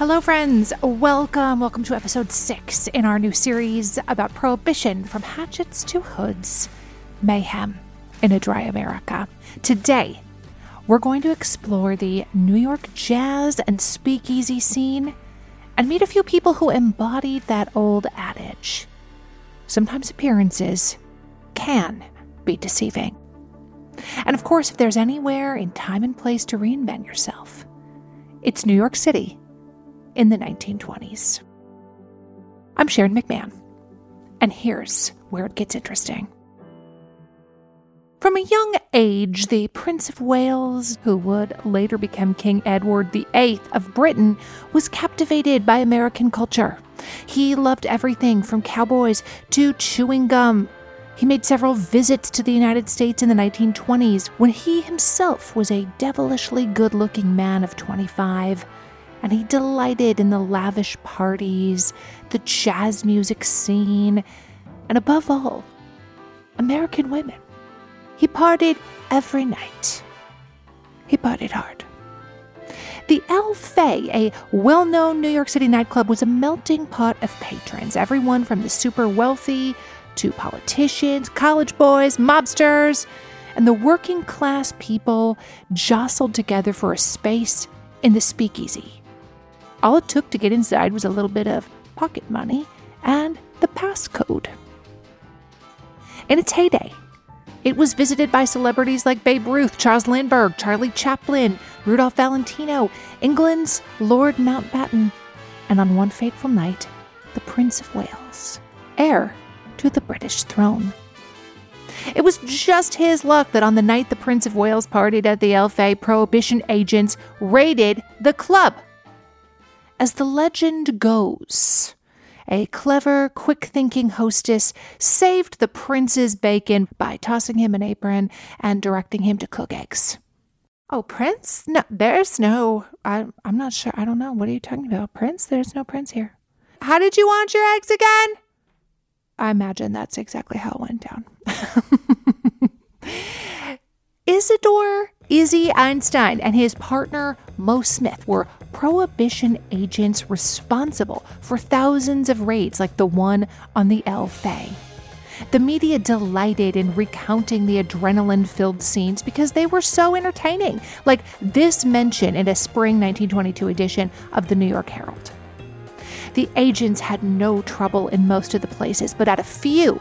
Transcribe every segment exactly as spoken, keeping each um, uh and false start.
Hello, friends. Welcome. Welcome to episode six in our new series about prohibition, from hatchets to hoods, mayhem in a dry America. Today, we're going to explore the New York jazz and speakeasy scene and meet a few people who embodied that old adage. Sometimes appearances can be deceiving. And of course, if there's anywhere in time and place to reinvent yourself, it's New York City in the nineteen twenties. I'm Sharon McMahon, and here's where it gets interesting. From a young age, the Prince of Wales, who would later become King Edward the eighth of Britain, was captivated by American culture. He loved everything from cowboys to chewing gum. He made several visits to the United States in the nineteen twenties, when he himself was a devilishly good-looking man of twenty-five. And he delighted in the lavish parties, the jazz music scene, and above all, American women. He partied every night. He partied hard. The El Fay, a well-known New York City nightclub, was a melting pot of patrons, everyone from the super wealthy to politicians, college boys, mobsters, and the working class people jostled together for a space in the speakeasy. All it took to get inside was a little bit of pocket money and the passcode. In its heyday, it was visited by celebrities like Babe Ruth, Charles Lindbergh, Charlie Chaplin, Rudolph Valentino, England's Lord Mountbatten, and on one fateful night, the Prince of Wales, heir to the British throne. It was just his luck that on the night the Prince of Wales partied at the El Fay, Prohibition agents raided the club. As the legend goes, a clever, quick-thinking hostess saved the prince's bacon by tossing him an apron and directing him to cook eggs. Oh, Prince? No, there's no... I, I'm not sure. I don't know. What are you talking about? Prince? There's no prince here. How did you want your eggs again? I imagine that's exactly how it went down. Isidore Izzy Einstein and his partner Moe Smith were prohibition agents responsible for thousands of raids like the one on the El Fay. The media delighted in recounting the adrenaline-filled scenes because they were so entertaining, like this mention in a spring nineteen twenty-two edition of the New York Herald. The agents had no trouble in most of the places, but at a few,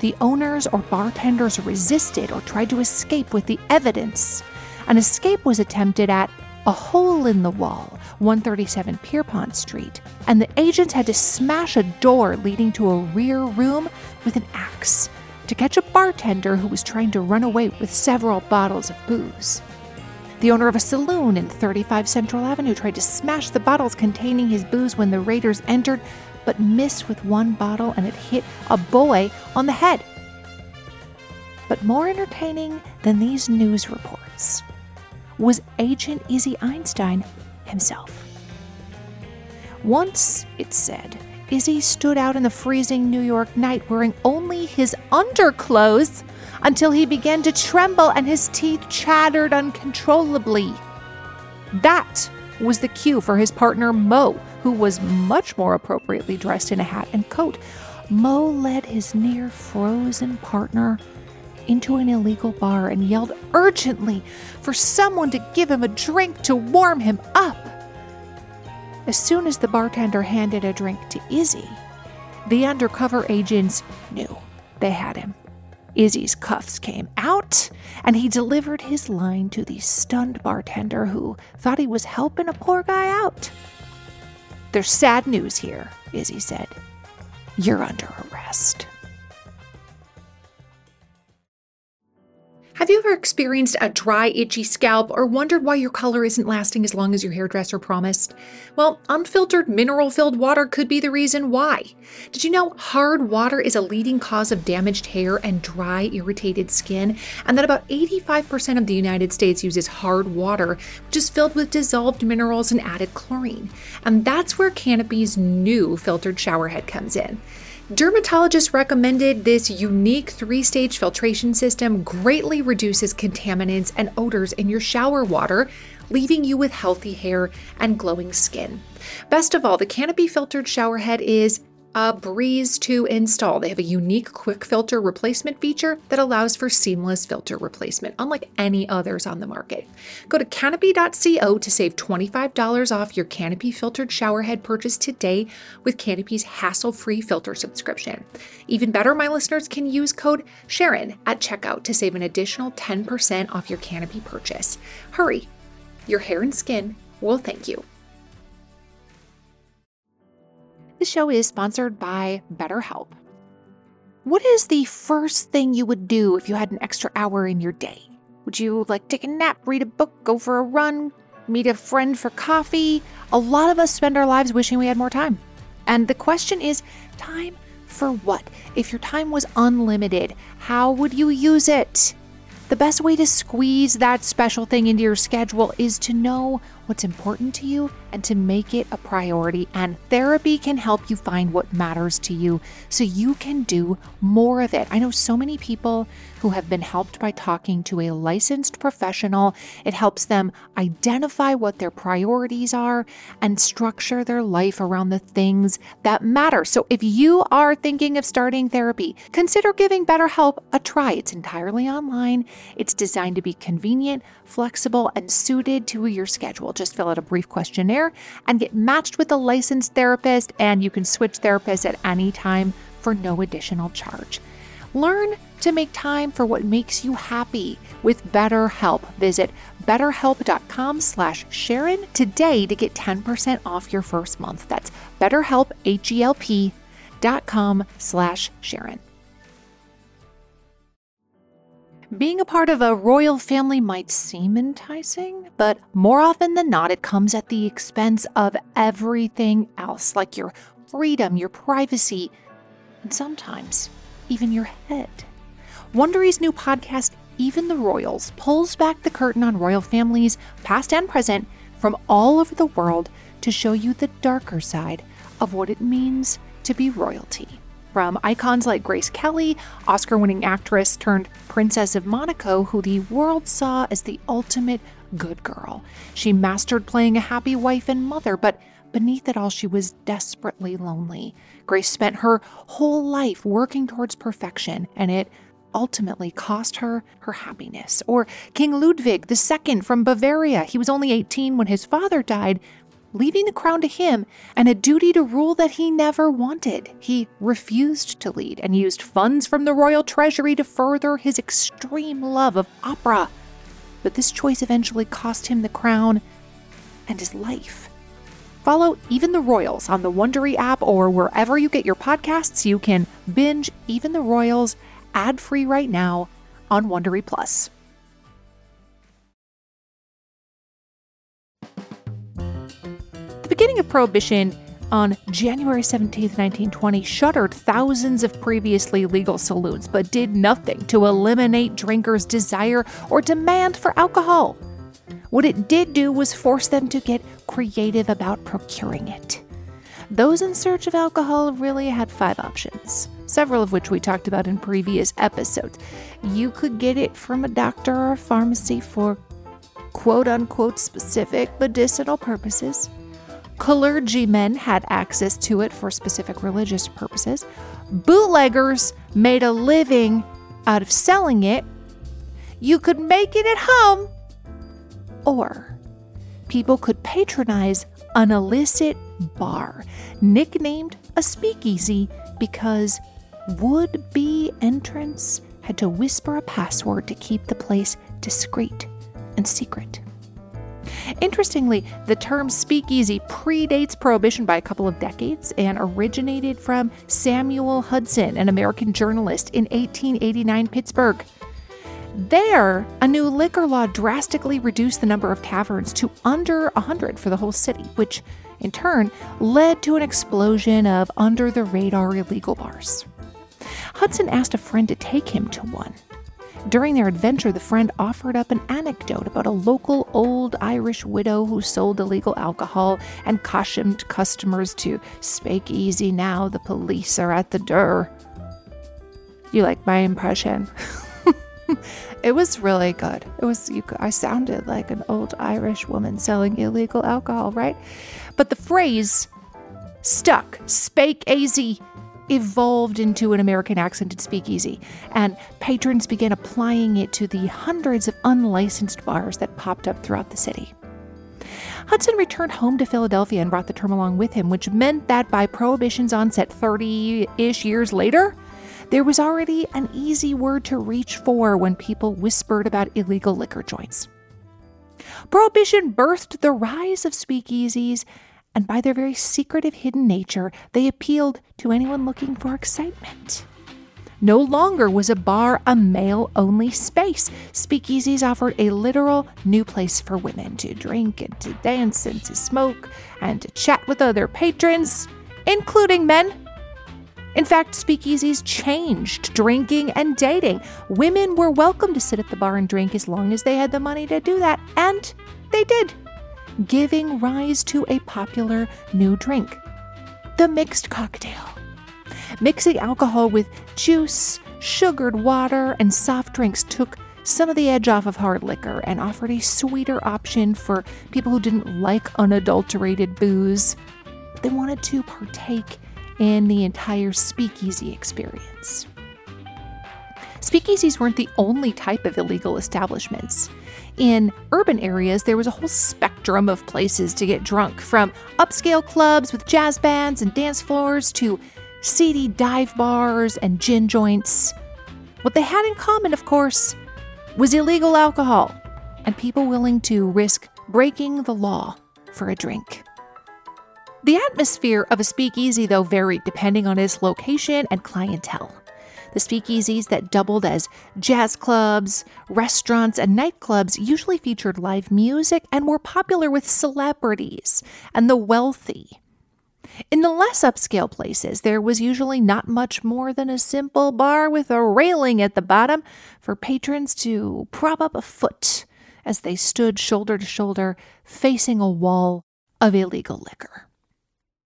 the owners or bartenders resisted or tried to escape with the evidence. An escape was attempted at a hole in the wall, one thirty-seven Pierpont Street, and the agents had to smash a door leading to a rear room with an axe to catch a bartender who was trying to run away with several bottles of booze. The owner of a saloon in thirty-five Central Avenue tried to smash the bottles containing his booze when the raiders entered, but missed with one bottle and it hit a boy on the head. But more entertaining than these news reports was Agent Izzy Einstein himself. Once, it said, Izzy stood out in the freezing New York night wearing only his underclothes until he began to tremble and his teeth chattered uncontrollably. That was the cue for his partner Moe, who was much more appropriately dressed in a hat and coat. Moe led his near-frozen partner into an illegal bar and yelled urgently for someone to give him a drink to warm him up. As soon as the bartender handed a drink to Izzy, the undercover agents knew they had him. Izzy's cuffs came out, and he delivered his line to the stunned bartender, who thought he was helping a poor guy out. "There's sad news here," Izzy said. "You're under arrest." Have you ever experienced a dry, itchy scalp or wondered why your color isn't lasting as long as your hairdresser promised? Well, unfiltered, mineral-filled water could be the reason why. Did you know hard water is a leading cause of damaged hair and dry, irritated skin, and that about eighty-five percent of the United States uses hard water, which is filled with dissolved minerals and added chlorine? And that's where Canopy's new filtered showerhead comes in. Dermatologists recommended this unique three-stage filtration system greatly reduces contaminants and odors in your shower water, leaving you with healthy hair and glowing skin. Best of all, the Canopy filtered shower head is a breeze to install. They have a unique quick filter replacement feature that allows for seamless filter replacement, unlike any others on the market. Go to canopy dot co to save twenty-five dollars off your Canopy filtered shower head purchase today with Canopy's hassle-free filter subscription. Even better, my listeners can use code Sharon at checkout to save an additional ten percent off your Canopy purchase. Hurry, your hair and skin will thank you. The show is sponsored by BetterHelp. What is the first thing you would do if you had an extra hour in your day? Would you like take a nap, read a book, go for a run, meet a friend for coffee? A lot of us spend our lives wishing we had more time. And the question is, time for what? If your time was unlimited, how would you use it? The best way to squeeze that special thing into your schedule is to know what's important to you and to make it a priority. And therapy can help you find what matters to you so you can do more of it. I know so many people who have been helped by talking to a licensed professional. It helps them identify what their priorities are and structure their life around the things that matter. So if you are thinking of starting therapy, consider giving BetterHelp a try. It's entirely online. It's designed to be convenient, flexible, and suited to your schedule. Just fill out a brief questionnaire and get matched with a licensed therapist, and you can switch therapists at any time for no additional charge. Learn to make time for what makes you happy with BetterHelp. Visit betterhelp dot com slash Sharon today to get ten percent off your first month. That's BetterHelp, H E L P dot com slash Sharon. Being a part of a royal family might seem enticing, but more often than not, it comes at the expense of everything else, like your freedom, your privacy, and sometimes even your head. Wondery's new podcast, Even the Royals, pulls back the curtain on royal families, past and present, from all over the world to show you the darker side of what it means to be royalty. From icons like Grace Kelly, Oscar-winning actress turned Princess of Monaco, who the world saw as the ultimate good girl. She mastered playing a happy wife and mother, but beneath it all, she was desperately lonely. Grace spent her whole life working towards perfection, and it ultimately cost her her happiness. Or King Ludwig the Second from Bavaria. He was only eighteen when his father died, leaving the crown to him and a duty to rule that he never wanted. He refused to lead and used funds from the royal treasury to further his extreme love of opera. But this choice eventually cost him the crown and his life. Follow Even the Royals on the Wondery app or wherever you get your podcasts. You can binge Even the Royals ad-free right now on Wondery Plus. The beginning of Prohibition on January seventeenth, nineteen twenty, shuttered thousands of previously legal saloons, but did nothing to eliminate drinkers' desire or demand for alcohol. What it did do was force them to get creative about procuring it. Those in search of alcohol really had five options, several of which we talked about in previous episodes. You could get it from a doctor or a pharmacy for quote-unquote specific medicinal purposes. Clergymen had access to it for specific religious purposes. Bootleggers made a living out of selling it. You could make it at home. Or people could patronize an illicit bar, nicknamed a speakeasy, because would-be entrants had to whisper a password to keep the place discreet and secret. Interestingly, the term speakeasy predates Prohibition by a couple of decades and originated from Samuel Hudson, an American journalist, in eighteen eighty-nine Pittsburgh. There, a new liquor law drastically reduced the number of taverns to under one hundred for the whole city, which in turn led to an explosion of under-the-radar illegal bars. Hudson asked a friend to take him to one. During their adventure, the friend offered up an anecdote about a local old Irish widow who sold illegal alcohol and cautioned customers to "Spake easy now, the police are at the door." You like my impression? It was really good. It was you, I sounded like an old Irish woman selling illegal alcohol, right? But the phrase stuck. Spake easy evolved into an American accented speakeasy, and patrons began applying it to the hundreds of unlicensed bars that popped up throughout the city. Hudson returned home to Philadelphia and brought the term along with him, which meant that by Prohibition's onset thirty-ish years later, there was already an easy word to reach for when people whispered about illegal liquor joints. Prohibition birthed the rise of speakeasies, and by their very secretive hidden nature, they appealed to anyone looking for excitement. No longer was a bar a male-only space. Speakeasies offered a literal new place for women to drink and to dance and to smoke and to chat with other patrons, including men. In fact, speakeasies changed drinking and dating. Women were welcome to sit at the bar and drink as long as they had the money to do that, and they did, giving rise to a popular new drink, the mixed cocktail. Mixing alcohol with juice, sugared water, and soft drinks took some of the edge off of hard liquor and offered a sweeter option for people who didn't like unadulterated booze, but they wanted to partake in the entire speakeasy experience. Speakeasies weren't the only type of illegal establishments. In urban areas, there was a whole spectrum of places to get drunk, from upscale clubs with jazz bands and dance floors to seedy dive bars and gin joints. What they had in common, of course, was illegal alcohol and people willing to risk breaking the law for a drink. The atmosphere of a speakeasy, though, varied depending on its location and clientele. The speakeasies that doubled as jazz clubs, restaurants, and nightclubs usually featured live music and were popular with celebrities and the wealthy. In the less upscale places, there was usually not much more than a simple bar with a railing at the bottom for patrons to prop up a foot as they stood shoulder to shoulder facing a wall of illegal liquor.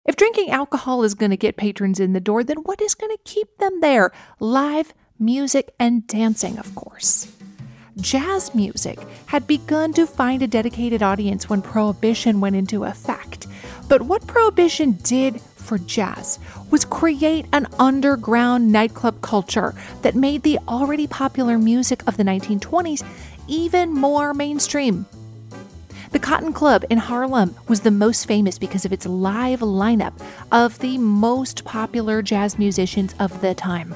If drinking alcohol is going to get patrons in the door, then what is going to keep them there? Live music and dancing, of course. Jazz music had begun to find a dedicated audience when Prohibition went into effect. But what Prohibition did for jazz was create an underground nightclub culture that made the already popular music of the nineteen twenties even more mainstream. The Cotton Club in Harlem was the most famous because of its live lineup of the most popular jazz musicians of the time.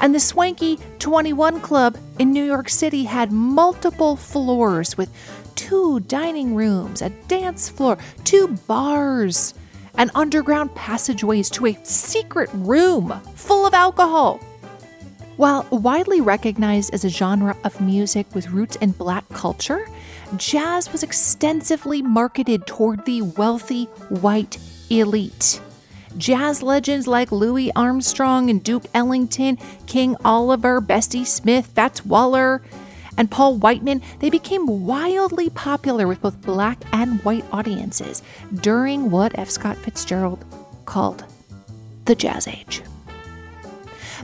And the swanky twenty-one Club in New York City had multiple floors with two dining rooms, a dance floor, two bars, and underground passageways to a secret room full of alcohol. While widely recognized as a genre of music with roots in Black culture, jazz was extensively marketed toward the wealthy white elite. Jazz legends like Louis Armstrong and Duke Ellington, King Oliver, Bessie Smith, Fats Waller, and Paul Whiteman, they became wildly popular with both Black and white audiences during what F. Scott Fitzgerald called the Jazz Age.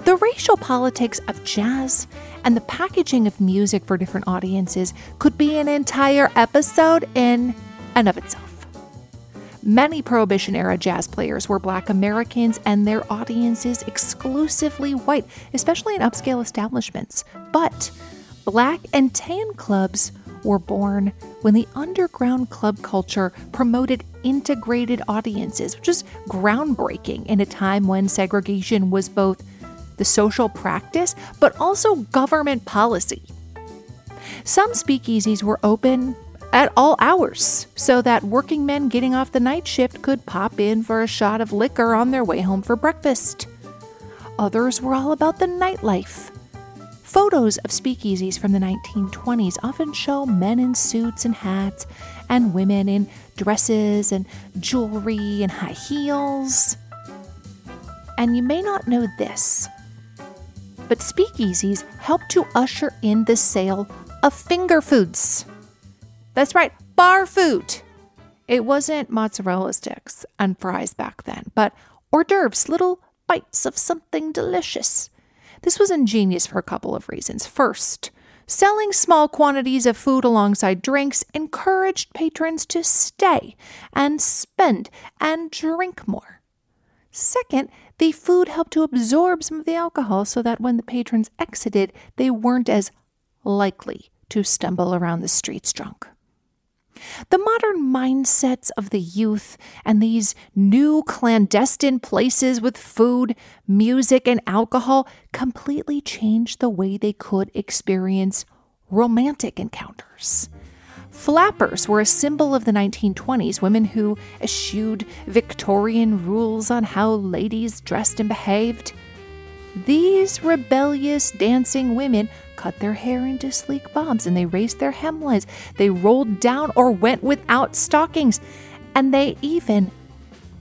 The racial politics of jazz and the packaging of music for different audiences could be an entire episode in and of itself. Many Prohibition-era jazz players were Black Americans and their audiences exclusively white, especially in upscale establishments. But Black and tan clubs were born when the underground club culture promoted integrated audiences, which is groundbreaking in a time when segregation was both the social practice, but also government policy. Some speakeasies were open at all hours so that working men getting off the night shift could pop in for a shot of liquor on their way home for breakfast. Others were all about the nightlife. Photos of speakeasies from the nineteen twenties often show men in suits and hats and women in dresses and jewelry and high heels. And you may not know this, but speakeasies helped to usher in the sale of finger foods. That's right, bar food. It wasn't mozzarella sticks and fries back then, but hors d'oeuvres, little bites of something delicious. This was ingenious for a couple of reasons. First, selling small quantities of food alongside drinks encouraged patrons to stay and spend and drink more. Second, the food helped to absorb some of the alcohol so that when the patrons exited, they weren't as likely to stumble around the streets drunk. The modern mindsets of the youth and these new clandestine places with food, music, and alcohol completely changed the way they could experience romantic encounters. Flappers were a symbol of the nineteen twenties, women who eschewed Victorian rules on how ladies dressed and behaved. These rebellious dancing women cut their hair into sleek bobs, and they raised their hemlines. They rolled down or went without stockings, and they even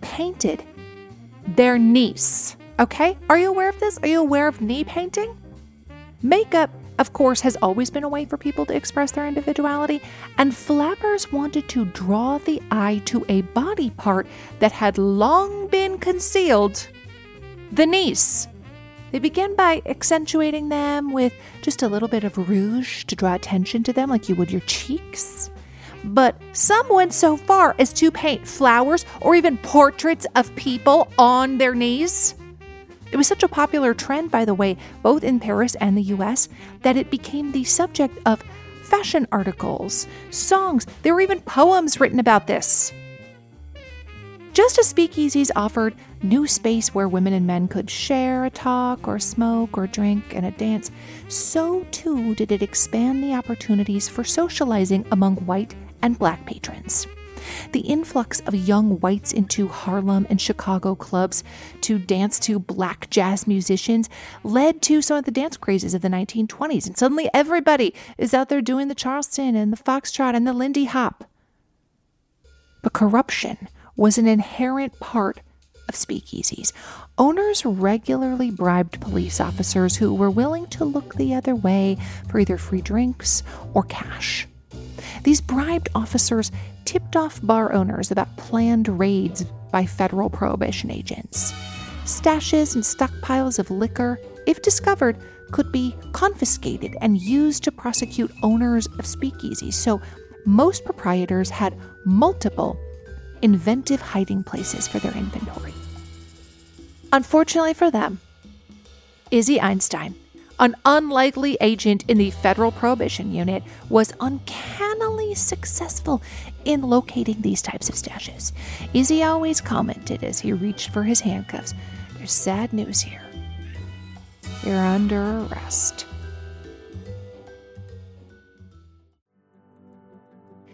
painted their knees. Okay? Are you aware of this? Are you aware of knee painting? Makeup, of course, has always been a way for people to express their individuality, and flappers wanted to draw the eye to a body part that had long been concealed, the knees. They began by accentuating them with just a little bit of rouge to draw attention to them like you would your cheeks. But some went so far as to paint flowers or even portraits of people on their knees. It was such a popular trend, by the way, both in Paris and the U S, that it became the subject of fashion articles, songs. There were even poems written about this. Just as speakeasies offered new space where women and men could share a talk or smoke or drink and a dance, so too did it expand the opportunities for socializing among white and black patrons. The influx of young whites into Harlem and Chicago clubs to dance to black jazz musicians led to some of the dance crazes of the nineteen twenties, and suddenly everybody is out there doing the Charleston and the Foxtrot and the Lindy Hop. But corruption was an inherent part of speakeasies. Owners regularly bribed police officers who were willing to look the other way for either free drinks or cash. These bribed officers tipped off bar owners about planned raids by federal prohibition agents. Stashes and stockpiles of liquor, if discovered, could be confiscated and used to prosecute owners of speakeasies, so most proprietors had multiple inventive hiding places for their inventory. Unfortunately for them, Izzy Einstein, an unlikely agent in the Federal Prohibition Unit, was uncannily successful in locating these types of stashes. Izzy always commented as he reached for his handcuffs, "There's sad news here. You're under arrest."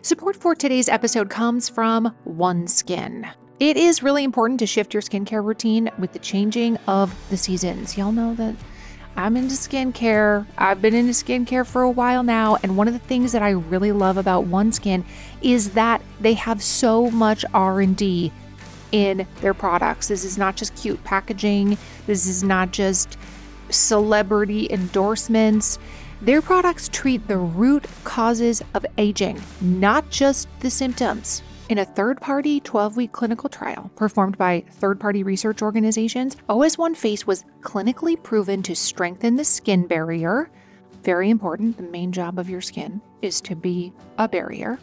Support for today's episode comes from OneSkin. It is really important to shift your skincare routine with the changing of the seasons. Y'all know that I'm into skincare. I've been into skincare for a while now, and one of the things that I really love about OneSkin is that they have so much R and D in their products. This is not just cute packaging. This is not just celebrity endorsements. Their products treat the root causes of aging, not just the symptoms. In a third-party twelve-week clinical trial performed by third-party research organizations, O S one Face was clinically proven to strengthen the skin barrier. Very important. The main job of your skin is to be a barrier.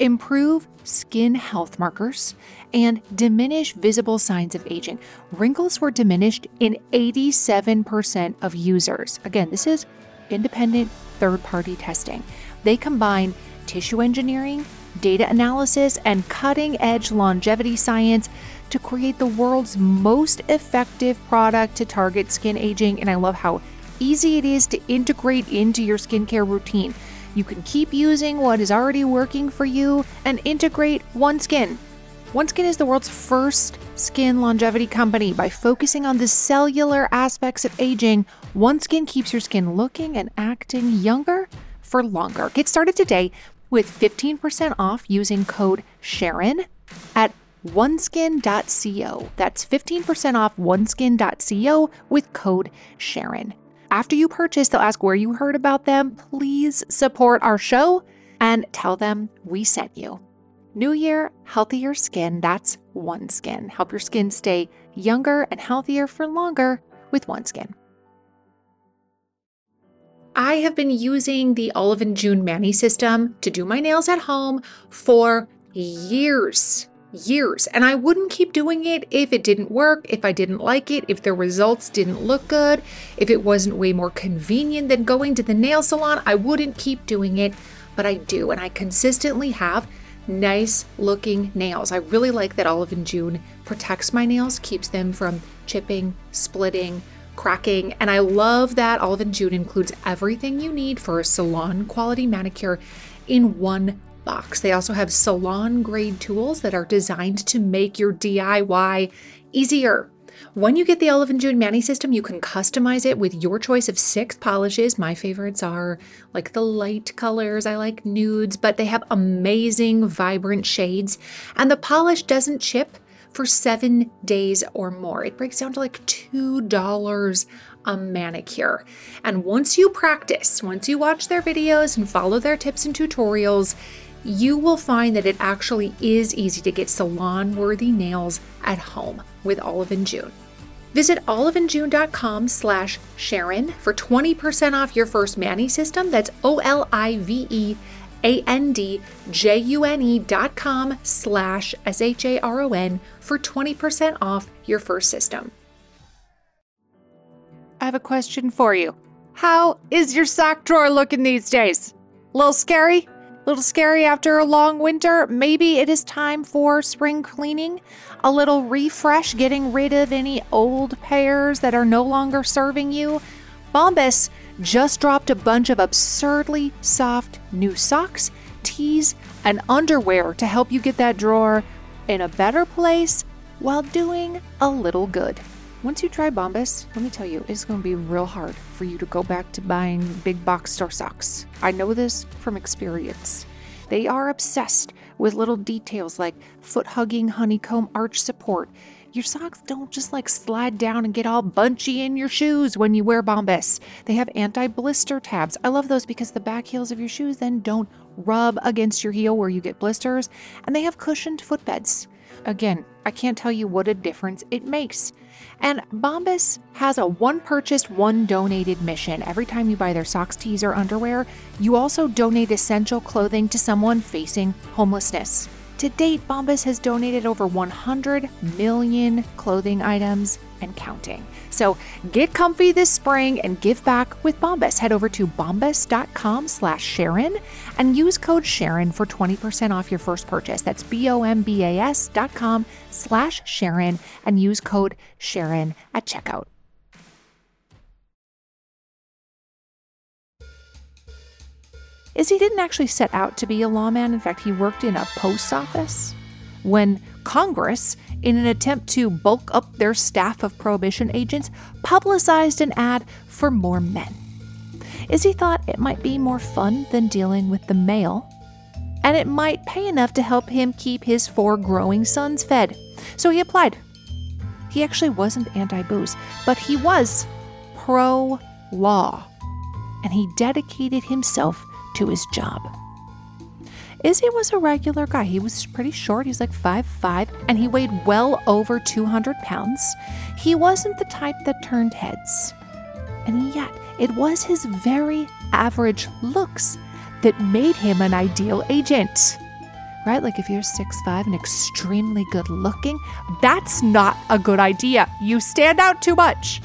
Improve skin health markers, and diminish visible signs of aging. Wrinkles were diminished in eighty-seven percent of users. Again, this is independent third-party testing. They combine tissue engineering, data analysis, and cutting-edge longevity science to create the world's most effective product to target skin aging. And I love how easy it is to integrate into your skincare routine. You can keep using what is already working for you and integrate OneSkin. OneSkin is the world's first skin longevity company. By focusing on the cellular aspects of aging, OneSkin keeps your skin looking and acting younger for longer. Get started today with fifteen percent off using code Sharon at one skin dot co. That's fifteen percent off one skin dot co with code Sharon. After you purchase, they'll ask where you heard about them. Please support our show and tell them we sent you. New year, healthier skin. That's OneSkin. Help your skin stay younger and healthier for longer with OneSkin. I have been using the Olive and June Manny system to do my nails at home for years, years. And I wouldn't keep doing it if it didn't work, if I didn't like it, if the results didn't look good, if it wasn't way more convenient than going to the nail salon. I wouldn't keep doing it, but I do. And I consistently have nice looking nails. I really like that Olive and June protects my nails, keeps them from chipping, splitting, cracking, and I love that Olive and June includes everything you need for a salon quality manicure in one box. They also have salon grade tools that are designed to make your D I Y easier. When you get the Olive and June Manny system, you can customize it with your choice of six polishes. My favorites are like the light colors. I like nudes, but they have amazing vibrant shades, and the polish doesn't chip for seven days or more. It breaks down to like two dollars a manicure. And once you practice, once you watch their videos and follow their tips and tutorials, you will find that it actually is easy to get salon-worthy nails at home with Olive and June. Visit oliveandjune.com slash Sharon for twenty percent off your first Manny system. That's O L I V E A-N-D-J-U-N-E dot com slash S H A R O N for twenty percent off your first system. I have a question for you. How is your sock drawer looking these days? A little scary? A little scary after a long winter? Maybe it is time for spring cleaning, a little refresh, getting rid of any old pairs that are no longer serving you. Bombas just dropped a bunch of absurdly soft new socks, tees, and underwear to help you get that drawer in a better place while doing a little good. Once you try Bombas, let me tell you, it's going to be real hard for you to go back to buying big box store socks. I know this from experience. They are obsessed with little details like foot-hugging honeycomb arch support. Your socks don't just like slide down and get all bunchy in your shoes when you wear Bombas. They have anti-blister tabs. I love those because the back heels of your shoes then don't rub against your heel where you get blisters. And they have cushioned footbeds. Again, I can't tell you what a difference it makes. And Bombas has a one purchased, one donated mission. Every time you buy their socks, tees, or underwear, you also donate essential clothing to someone facing homelessness. To date, Bombas has donated over one hundred million clothing items and counting. So get comfy this spring and give back with Bombas. Head over to bombas.com slash Sharon and use code Sharon for twenty percent off your first purchase. That's B-O-M-B-A-S dot com slash Sharon and use code Sharon at checkout. Izzy didn't actually set out to be a lawman. In fact, he worked in a post office when Congress, in an attempt to bulk up their staff of prohibition agents, publicized an ad for more men. Izzy thought it might be more fun than dealing with the mail, and it might pay enough to help him keep his four growing sons fed. So he applied. He actually wasn't anti-booze, but he was pro-law, and he dedicated himself to his job. Izzy was a regular guy. He was pretty short. He was like five foot five, and he weighed well over two hundred pounds. He wasn't the type that turned heads. And yet, it was his very average looks that made him an ideal agent. Right? Like if you're six foot five and extremely good looking, that's not a good idea. You stand out too much.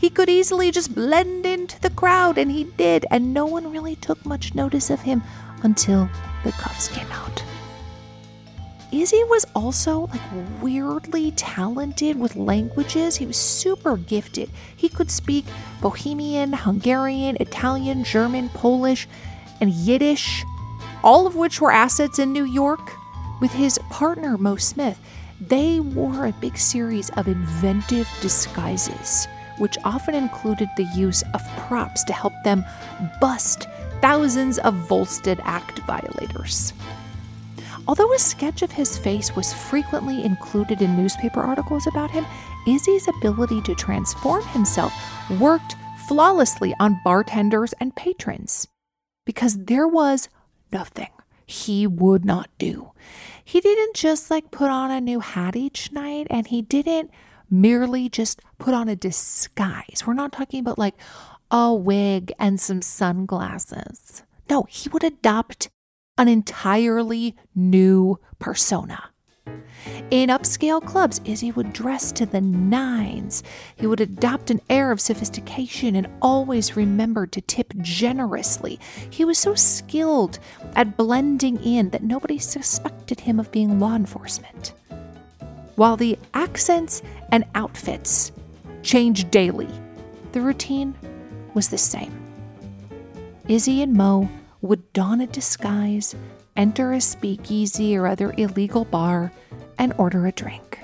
He could easily just blend into the crowd, and he did, and no one really took much notice of him until the cuffs came out. Izzy was also like weirdly talented with languages. He was super gifted. He could speak Bohemian, Hungarian, Italian, German, Polish, and Yiddish, all of which were assets in New York. With his partner, Moe Smith, they wore a big series of inventive disguises, which often included the use of props to help them bust thousands of Volstead Act violators. Although a sketch of his face was frequently included in newspaper articles about him, Izzy's ability to transform himself worked flawlessly on bartenders and patrons, because there was nothing he would not do. He didn't just like put on a new hat each night, and he didn't merely just put on a disguise. We're not talking about like a wig and some sunglasses. No, he would adopt an entirely new persona. In upscale clubs, Izzy would dress to the nines. He would adopt an air of sophistication and always remembered to tip generously. He was so skilled at blending in that nobody suspected him of being law enforcement. While the accents and outfits changed daily, the routine was the same. Izzy and Moe would don a disguise, enter a speakeasy or other illegal bar, and order a drink.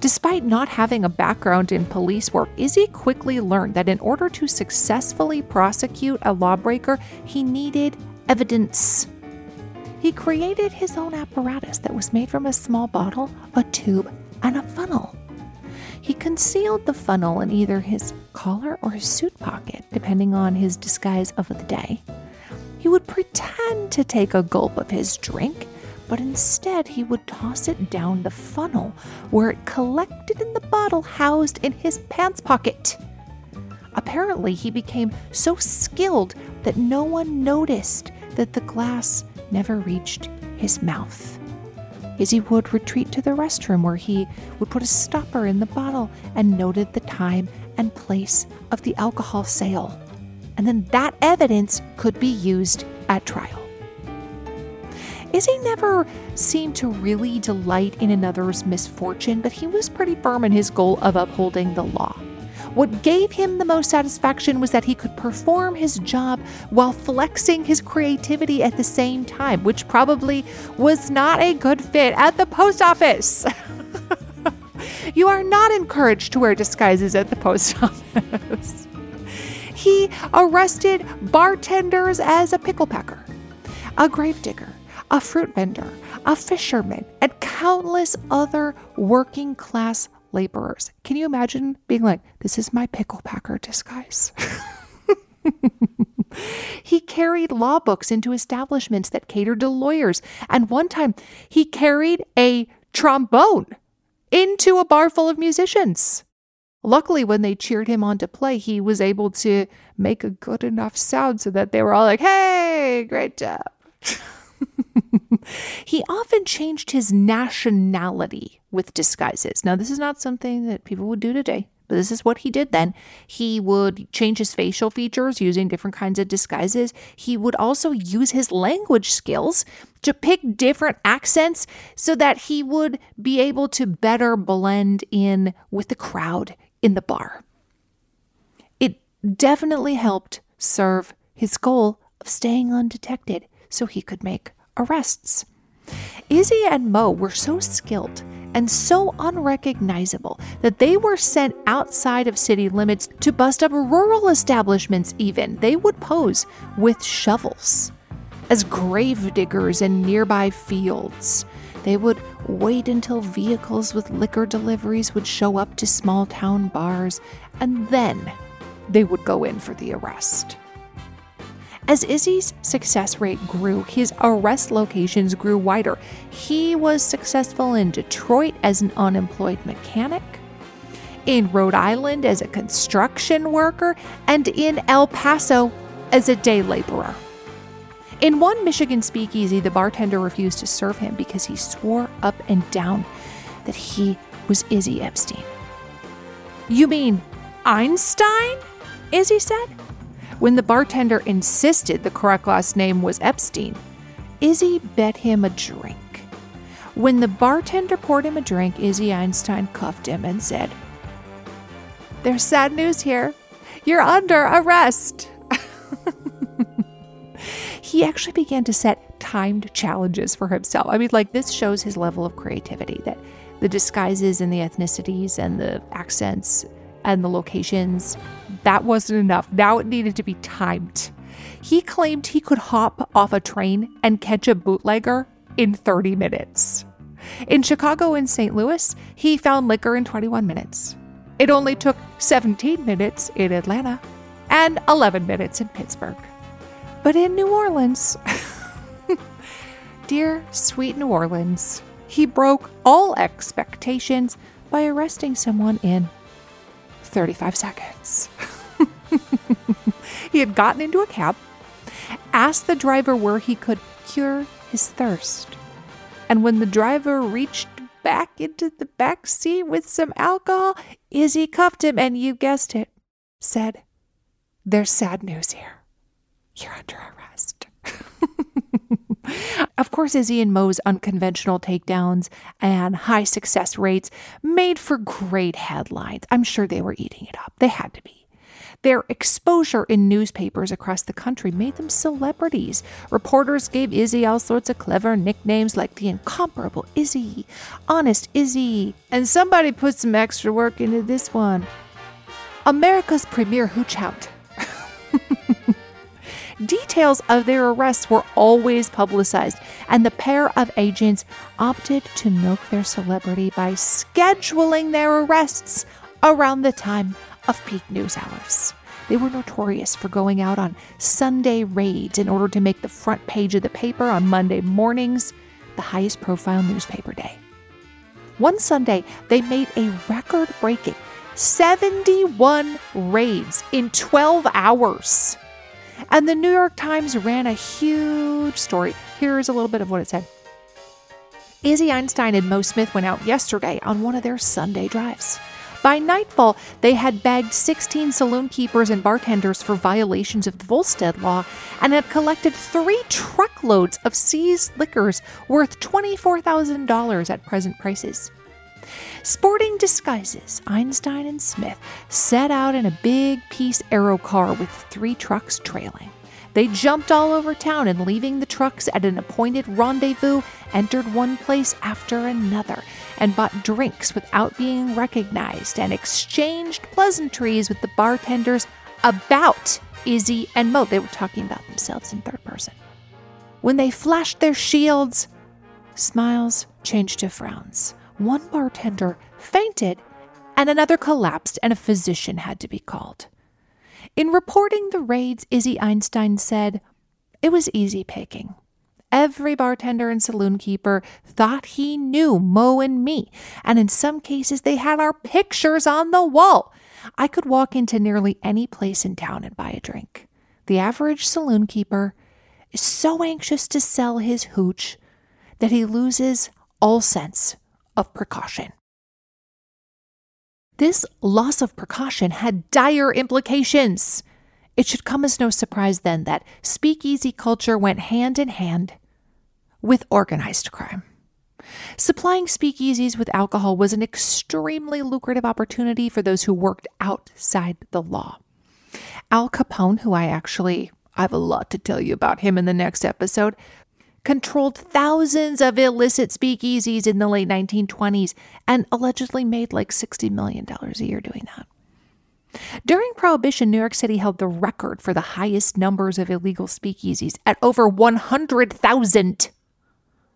Despite not having a background in police work, Izzy quickly learned that in order to successfully prosecute a lawbreaker, he needed evidence. He created his own apparatus that was made from a small bottle, a tube, and a funnel. He concealed the funnel in either his collar or his suit pocket, depending on his disguise of the day. He would pretend to take a gulp of his drink, but instead he would toss it down the funnel, where it collected in the bottle housed in his pants pocket. Apparently, he became so skilled that no one noticed that the glass never reached his mouth. Izzy would retreat to the restroom, where he would put a stopper in the bottle and noted the time and place of the alcohol sale. And then that evidence could be used at trial. Izzy never seemed to really delight in another's misfortune, but he was pretty firm in his goal of upholding the law. What gave him the most satisfaction was that he could perform his job while flexing his creativity at the same time, which probably was not a good fit at the post office. You are not encouraged to wear disguises at the post office. He arrested bartenders as a picklepacker, a gravedigger, a fruit vendor, a fisherman, and countless other working class laborers. Can you imagine being like, this is my picklepacker disguise? He carried law books into establishments that catered to lawyers. And one time he carried a trombone into a bar full of musicians. Luckily, when they cheered him on to play, he was able to make a good enough sound so that they were all like, hey, great job. He often changed his nationality with disguises. Now, this is not something that people would do today, but this is what he did then. He would change his facial features using different kinds of disguises. He would also use his language skills to pick different accents so that he would be able to better blend in with the crowd in the bar. It definitely helped serve his goal of staying undetected so he could make arrests. Izzy and Moe were so skilled and so unrecognizable that they were sent outside of city limits to bust up rural establishments even. They would pose with shovels as grave diggers in nearby fields. They would wait until vehicles with liquor deliveries would show up to small town bars, and then they would go in for the arrest. As Izzy's success rate grew, his arrest locations grew wider. He was successful in Detroit as an unemployed mechanic, in Rhode Island as a construction worker, and in El Paso as a day laborer. In one Michigan speakeasy, the bartender refused to serve him because he swore up and down that he was Izzy Epstein. "You mean Einstein?" Izzy said. When the bartender insisted the correct last name was Epstein, Izzy bet him a drink. When the bartender poured him a drink, Izzy Einstein cuffed him and said, "There's sad news here. You're under arrest." He actually began to set timed challenges for himself. I mean, like, this shows his level of creativity, that the disguises and the ethnicities and the accents and the locations, that wasn't enough. Now it needed to be timed. He claimed he could hop off a train and catch a bootlegger in thirty minutes. In Chicago and Saint Louis, he found liquor in twenty-one minutes. It only took seventeen minutes in Atlanta. and eleven minutes in Pittsburgh. But in New Orleans, dear sweet New Orleans, he broke all expectations by arresting someone in thirty-five seconds. He had gotten into a cab, asked the driver where he could cure his thirst. And when the driver reached back into the back seat with some alcohol, Izzy cuffed him and, you guessed it, said, "There's sad news here. You're under arrest." Of course, Izzy and Moe's unconventional takedowns and high success rates made for great headlines. I'm sure they were eating it up. They had to be. Their exposure in newspapers across the country made them celebrities. Reporters gave Izzy all sorts of clever nicknames like the incomparable Izzy, honest Izzy, and somebody put some extra work into this one: America's premier hooch hound. Details of their arrests were always publicized, and the pair of agents opted to milk their celebrity by scheduling their arrests around the time of peak news hours. They were notorious for going out on Sunday raids in order to make the front page of the paper on Monday mornings, the highest profile newspaper day. One Sunday, they made a record-breaking seventy-one raids in twelve hours. And the New York Times ran a huge story. Here's a little bit of what it said. Izzy Einstein and Moe Smith went out yesterday on one of their Sunday drives. By nightfall, they had bagged sixteen saloon keepers and bartenders for violations of the Volstead law and had collected three truckloads of seized liquors worth twenty-four thousand dollars at present prices. Sporting disguises, Einstein and Smith set out in a big piece aero car with three trucks trailing. They jumped all over town and, leaving the trucks at an appointed rendezvous, entered one place after another and bought drinks without being recognized and exchanged pleasantries with the bartenders about Izzy and Moe. They were talking about themselves in third person. When they flashed their shields, smiles changed to frowns. One bartender fainted and another collapsed, and a physician had to be called. In reporting the raids, Izzy Einstein said, "It was easy picking. Every bartender and saloon keeper thought he knew Moe and me, and in some cases they had our pictures on the wall. I could walk into nearly any place in town and buy a drink. The average saloon keeper is so anxious to sell his hooch that he loses all sense of precaution." This loss of precaution had dire implications. It should come as no surprise then that speakeasy culture went hand in hand with organized crime. Supplying speakeasies with alcohol was an extremely lucrative opportunity for those who worked outside the law. Al Capone, who I actually, I have a lot to tell you about him in the next episode, controlled thousands of illicit speakeasies in the late nineteen twenties and allegedly made like sixty million dollars a year doing that. During Prohibition, New York City held the record for the highest numbers of illegal speakeasies at over one hundred thousand.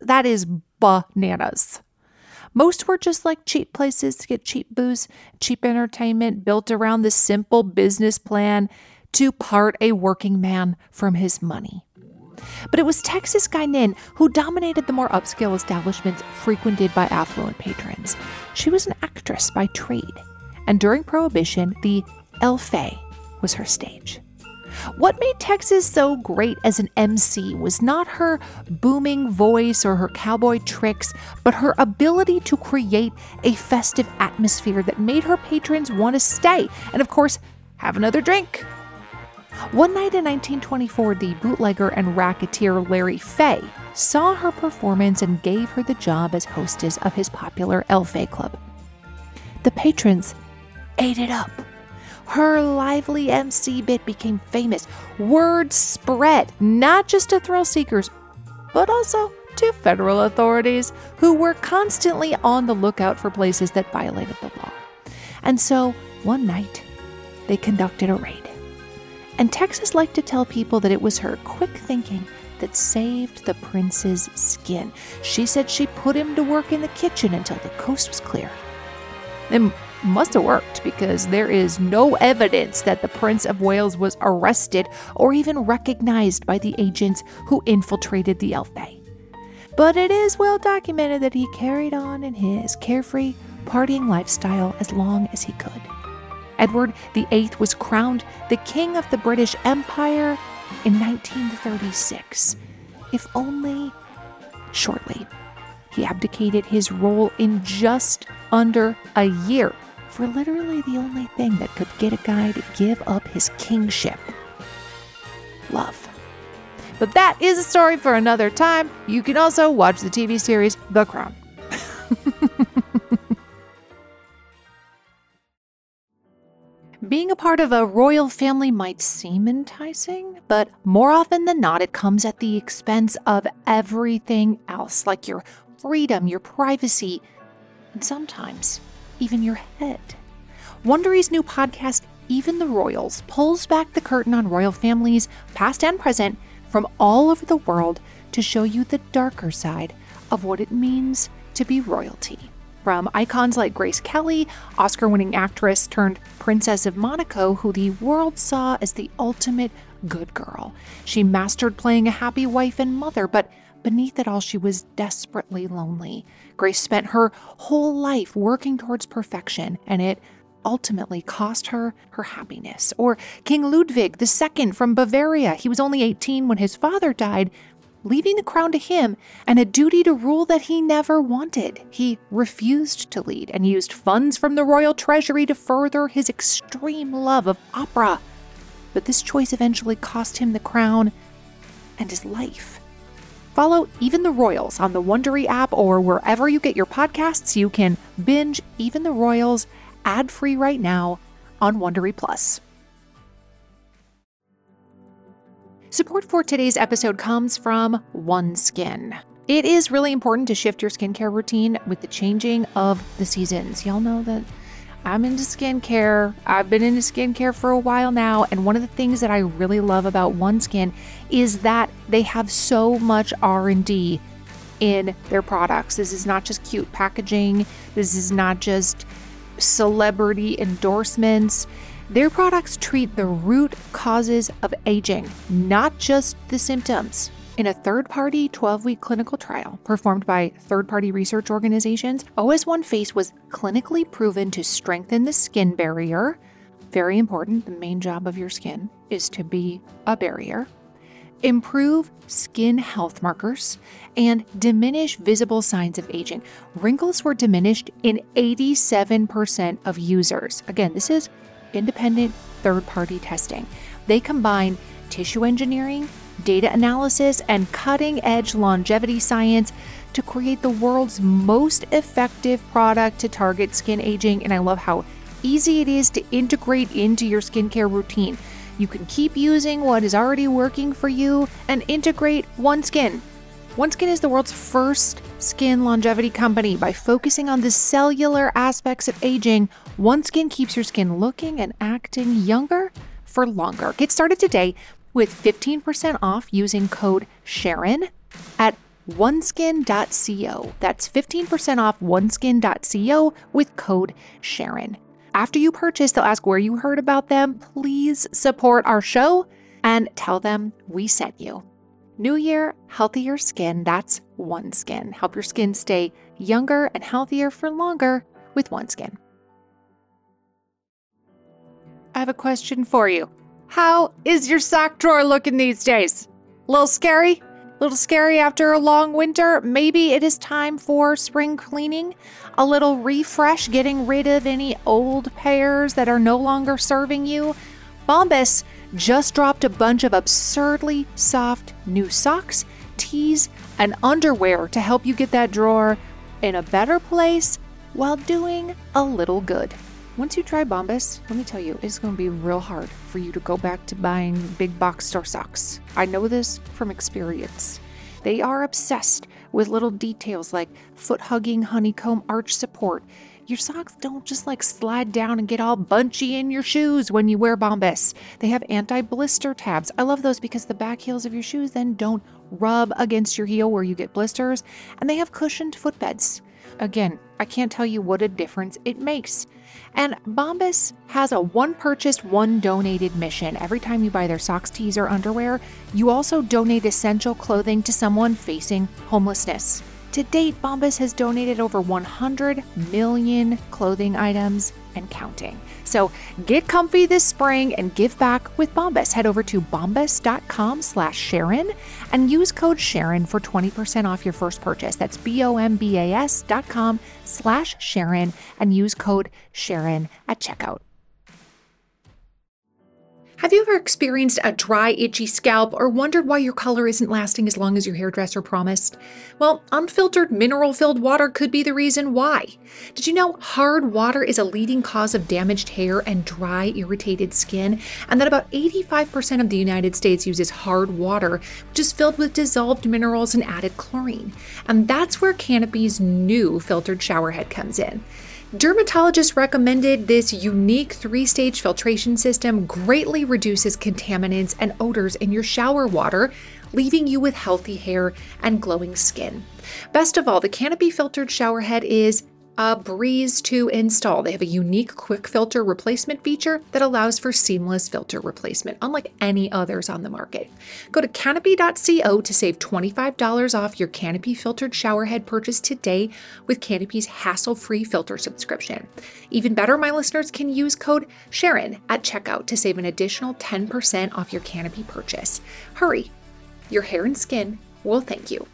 That is bananas. Most were just like cheap places to get cheap booze, cheap entertainment, built around the simple business plan to part a working man from his money. But it was Texas Guinan who dominated the more upscale establishments frequented by affluent patrons. She was an actress by trade, and during Prohibition, the El Fay was her stage. What made Texas so great as an M C was not her booming voice or her cowboy tricks, but her ability to create a festive atmosphere that made her patrons want to stay and, of course, have another drink. One night in nineteen twenty-four, the bootlegger and racketeer Larry Fay saw her performance and gave her the job as hostess of his popular El Fay Club. The patrons ate it up. Her lively M C bit became famous. Word spread, not just to thrill seekers, but also to federal authorities who were constantly on the lookout for places that violated the law. And so, one night, they conducted a raid. And Texas liked to tell people that it was her quick thinking that saved the prince's skin. She said she put him to work in the kitchen until the coast was clear. Then must have worked, because there is no evidence that the Prince of Wales was arrested or even recognized by the agents who infiltrated the El Fay. But it is well documented that he carried on in his carefree, partying lifestyle as long as he could. Edward the Eighth was crowned the King of the British Empire in nineteen thirty-six, if only shortly. He abdicated his role in just under a year for literally the only thing that could get a guy to give up his kingship: love. But that is a story for another time. You can also watch the T V series The Crown. Being a part of a royal family might seem enticing, but more often than not, it comes at the expense of everything else, like your freedom, your privacy, and sometimes even your head. Wondery's new podcast, Even the Royals, pulls back the curtain on royal families, past and present, from all over the world to show you the darker side of what it means to be royalty. From icons like Grace Kelly, Oscar-winning actress turned Princess of Monaco, who the world saw as the ultimate good girl. She mastered playing a happy wife and mother, but beneath it all, she was desperately lonely. Grace spent her whole life working towards perfection, and it ultimately cost her her happiness. Or King Ludwig the Second from Bavaria. He was only eighteen when his father died, leaving the crown to him and a duty to rule that he never wanted. He refused to lead and used funds from the royal treasury to further his extreme love of opera. But this choice eventually cost him the crown and his life. Follow Even the Royals on the Wondery app or wherever you get your podcasts. You can binge Even the Royals ad-free right now on Wondery Plus. Support for today's episode comes from OneSkin. It is really important to shift your skincare routine with the changing of the seasons. Y'all know that I'm into skincare. I've been into skincare for a while now. And one of the things that I really love about OneSkin is that they have so much R and D in their products. This is not just cute packaging. This is not just celebrity endorsements. Their products treat the root causes of aging, not just the symptoms. In a third-party twelve-week clinical trial performed by third-party research organizations, O S one Face was clinically proven to strengthen the skin barrier. Very important. The main job of your skin is to be a barrier. Improve skin health markers, and diminish visible signs of aging. Wrinkles were diminished in eighty-seven percent of users. Again, this is independent third-party testing. They combine tissue engineering, data analysis, and cutting-edge longevity science to create the world's most effective product to target skin aging. And I love how easy it is to integrate into your skincare routine. You can keep using what is already working for you and integrate OneSkin. OneSkin is the world's first skin longevity company. By focusing on the cellular aspects of aging, OneSkin keeps your skin looking and acting younger for longer. Get started today with fifteen percent off using code SHARON at one skin dot co. That's fifteen percent off one skin dot co with code SHARON. After you purchase, they'll ask where you heard about them. Please support our show and tell them we sent you. New year, healthier skin. That's OneSkin. Help your skin stay younger and healthier for longer with OneSkin. I have a question for you. How is your sock drawer looking these days? A little scary? A little scary after a long winter? Maybe it is time for spring cleaning, a little refresh, getting rid of any old pairs that are no longer serving you. Bombas just dropped a bunch of absurdly soft new socks, tees, and underwear to help you get that drawer in a better place while doing a little good. Once you try Bombas, let me tell you, it's going to be real hard for you to go back to buying big box store socks. I know this from experience. They are obsessed with little details like foot-hugging honeycomb arch support, Your socks don't just like slide down and get all bunchy in your shoes when you wear Bombas. They have anti-blister tabs. I love those because the back heels of your shoes then don't rub against your heel where you get blisters. And they have cushioned footbeds. Again, I can't tell you what a difference it makes. And Bombas has a one purchased, one donated mission. Every time you buy their socks, tees, or underwear, you also donate essential clothing to someone facing homelessness. To date, Bombas has donated over one hundred million clothing items and counting. So get comfy this spring and give back with Bombas. Head over to bombas.com slash Sharon and use code Sharon for twenty percent off your first purchase. That's B-O-M-B-A-S dot com slash Sharon and use code Sharon at checkout. Have you ever experienced a dry, itchy scalp or wondered why your color isn't lasting as long as your hairdresser promised? Well, unfiltered, mineral-filled water could be the reason why. Did you know hard water is a leading cause of damaged hair and dry, irritated skin, and that about eighty-five percent of the United States uses hard water, which is filled with dissolved minerals and added chlorine? And that's where Canopy's new filtered showerhead comes in. Dermatologists recommended this unique three-stage filtration system greatly reduces contaminants and odors in your shower water, leaving you with healthy hair and glowing skin. Best of all, the Canopy filtered showerhead is a breeze to install. They have a unique quick filter replacement feature that allows for seamless filter replacement, unlike any others on the market. Go to canopy dot co to save twenty-five dollars off your Canopy filtered showerhead purchase today with Canopy's hassle-free filter subscription. Even better, my listeners can use code Sharon at checkout to save an additional ten percent off your Canopy purchase. Hurry, your hair and skin will thank you.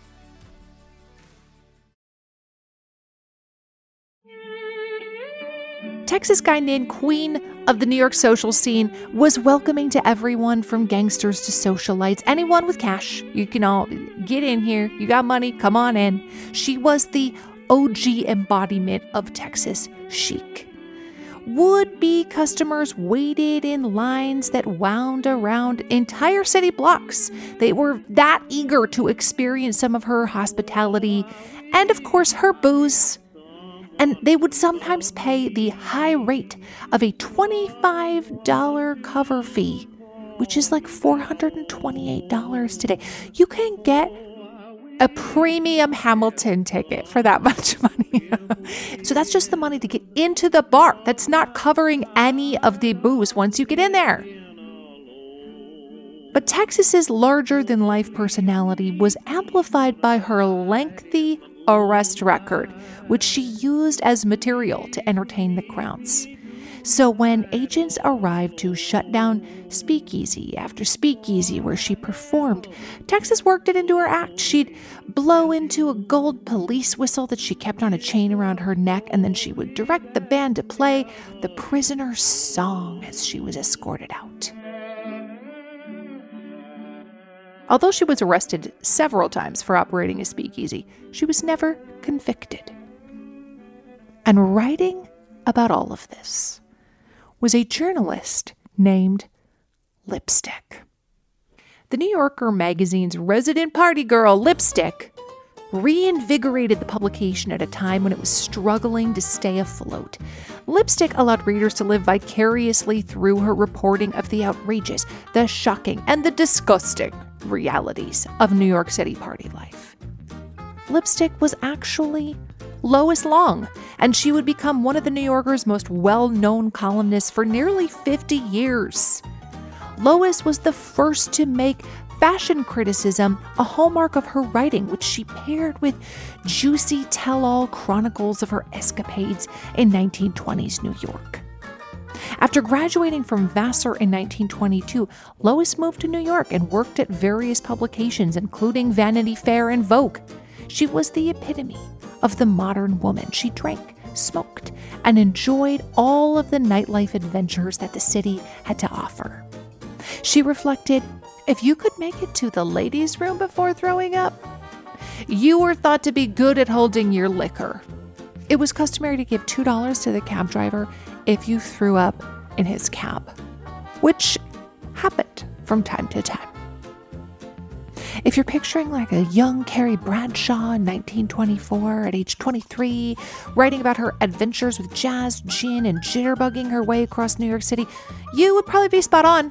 Texas Guinan, queen of the New York social scene, was welcoming to everyone from gangsters to socialites. Anyone with cash, you can all get in here. You got money, come on in. She was the O G embodiment of Texas chic. Would-be customers waited in lines that wound around entire city blocks. They were that eager to experience some of her hospitality and, of course, her booze. And they would sometimes pay the high rate of a twenty-five dollars cover fee, which is like four hundred twenty-eight dollars today. You can get a premium Hamilton ticket for that much money. So that's just the money to get into the bar. That's not covering any of the booze once you get in there. But Texas's larger-than-life personality was amplified by her lengthy arrest record, which she used as material to entertain the crowds. So when agents arrived to shut down speakeasy after speakeasy where she performed, Texas worked it into her act. She'd blow into a gold police whistle that she kept on a chain around her neck, and then she would direct the band to play the prisoner's song as she was escorted out. Although she was arrested several times for operating a speakeasy, she was never convicted. And writing about all of this was a journalist named Lipstick. The New Yorker magazine's resident party girl, Lipstick, reinvigorated the publication at a time when it was struggling to stay afloat. Lipstick allowed readers to live vicariously through her reporting of the outrageous, the shocking, and the disgusting realities of New York City party life. Lipstick was actually Lois Long, and she would become one of the New Yorker's most well-known columnists for nearly fifty years. Lois was the first to make fashion criticism a hallmark of her writing, which she paired with juicy tell-all chronicles of her escapades in nineteen twenties New York. After graduating from Vassar in nineteen twenty-two, Lois moved to New York and worked at various publications, including Vanity Fair and Vogue. She was the epitome of the modern woman. She drank, smoked, and enjoyed all of the nightlife adventures that the city had to offer. She reflected, "If you could make it to the ladies' room before throwing up, you were thought to be good at holding your liquor. It was customary to give two dollars to the cab driver if you threw up in his cab," which happened from time to time. If you're picturing like a young Carrie Bradshaw in nineteen twenty-four at age twenty-three, writing about her adventures with jazz, gin, and jitterbugging her way across New York City, you would probably be spot on.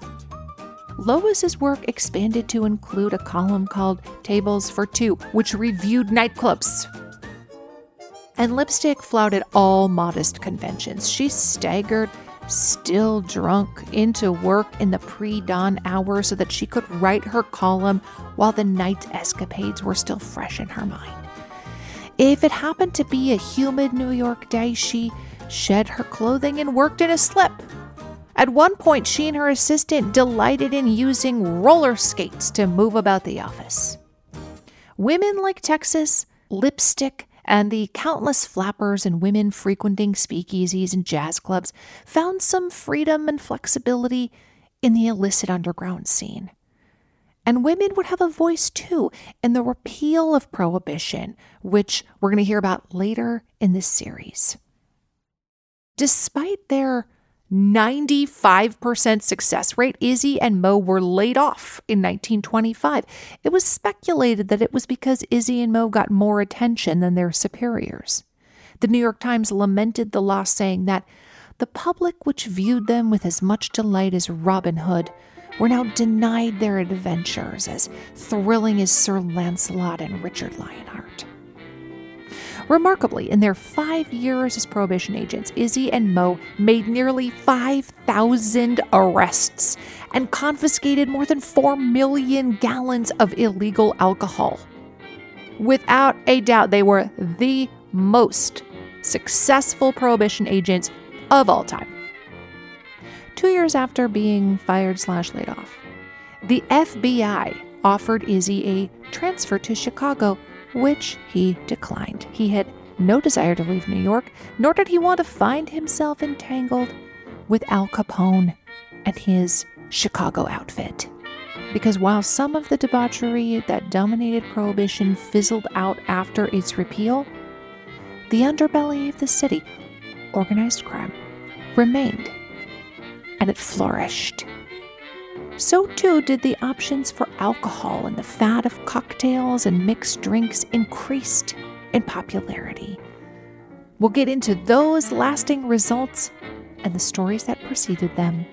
Lois's work expanded to include a column called Tables for Two, which reviewed nightclubs. And Lipstick flouted all modest conventions. She staggered, still drunk, into work in the pre-dawn hour so that she could write her column while the night's escapades were still fresh in her mind. If it happened to be a humid New York day, she shed her clothing and worked in a slip. At one point, she and her assistant delighted in using roller skates to move about the office. Women like Texas, Lipstick, and the countless flappers and women frequenting speakeasies and jazz clubs found some freedom and flexibility in the illicit underground scene. And women would have a voice, too, in the repeal of prohibition, which we're going to hear about later in this series. Despite their ninety-five percent success rate, Izzy and Moe were laid off in nineteen twenty-five. It was speculated that it was because Izzy and Moe got more attention than their superiors. The New York Times lamented the loss, saying that the public, which viewed them with as much delight as Robin Hood, were now denied their adventures as thrilling as Sir Lancelot and Richard Lionheart. Remarkably, in their five years as prohibition agents, Izzy and Moe made nearly five thousand arrests and confiscated more than four million gallons of illegal alcohol. Without a doubt, they were the most successful prohibition agents of all time. Two years after being fired slash laid off, the F B I offered Izzy a transfer to Chicago, which he declined. He had no desire to leave New York, nor did he want to find himself entangled with Al Capone and his Chicago outfit. Because while some of the debauchery that dominated Prohibition fizzled out after its repeal, the underbelly of the city, organized crime, remained, and it flourished. So too did the options for alcohol, and the fad of cocktails and mixed drinks increased in popularity. We'll get into those lasting results and the stories that preceded them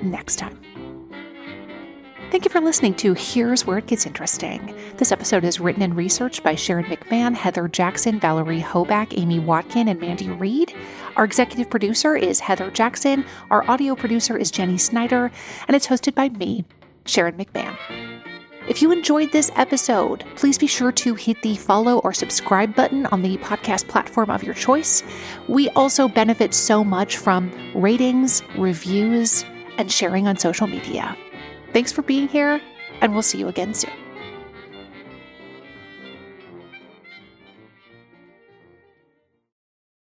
next time. Thank you for listening to Here's Where It Gets Interesting. This episode is written and researched by Sharon McMahon, Heather Jackson, Valerie Hoback, Amy Watkin, and Mandy Reed. Our executive producer is Heather Jackson. Our audio producer is Jenny Snyder, and it's hosted by me, Sharon McMahon. If you enjoyed this episode, please be sure to hit the follow or subscribe button on the podcast platform of your choice. We also benefit so much from ratings, reviews, and sharing on social media. Thanks for being here, and we'll see you again soon.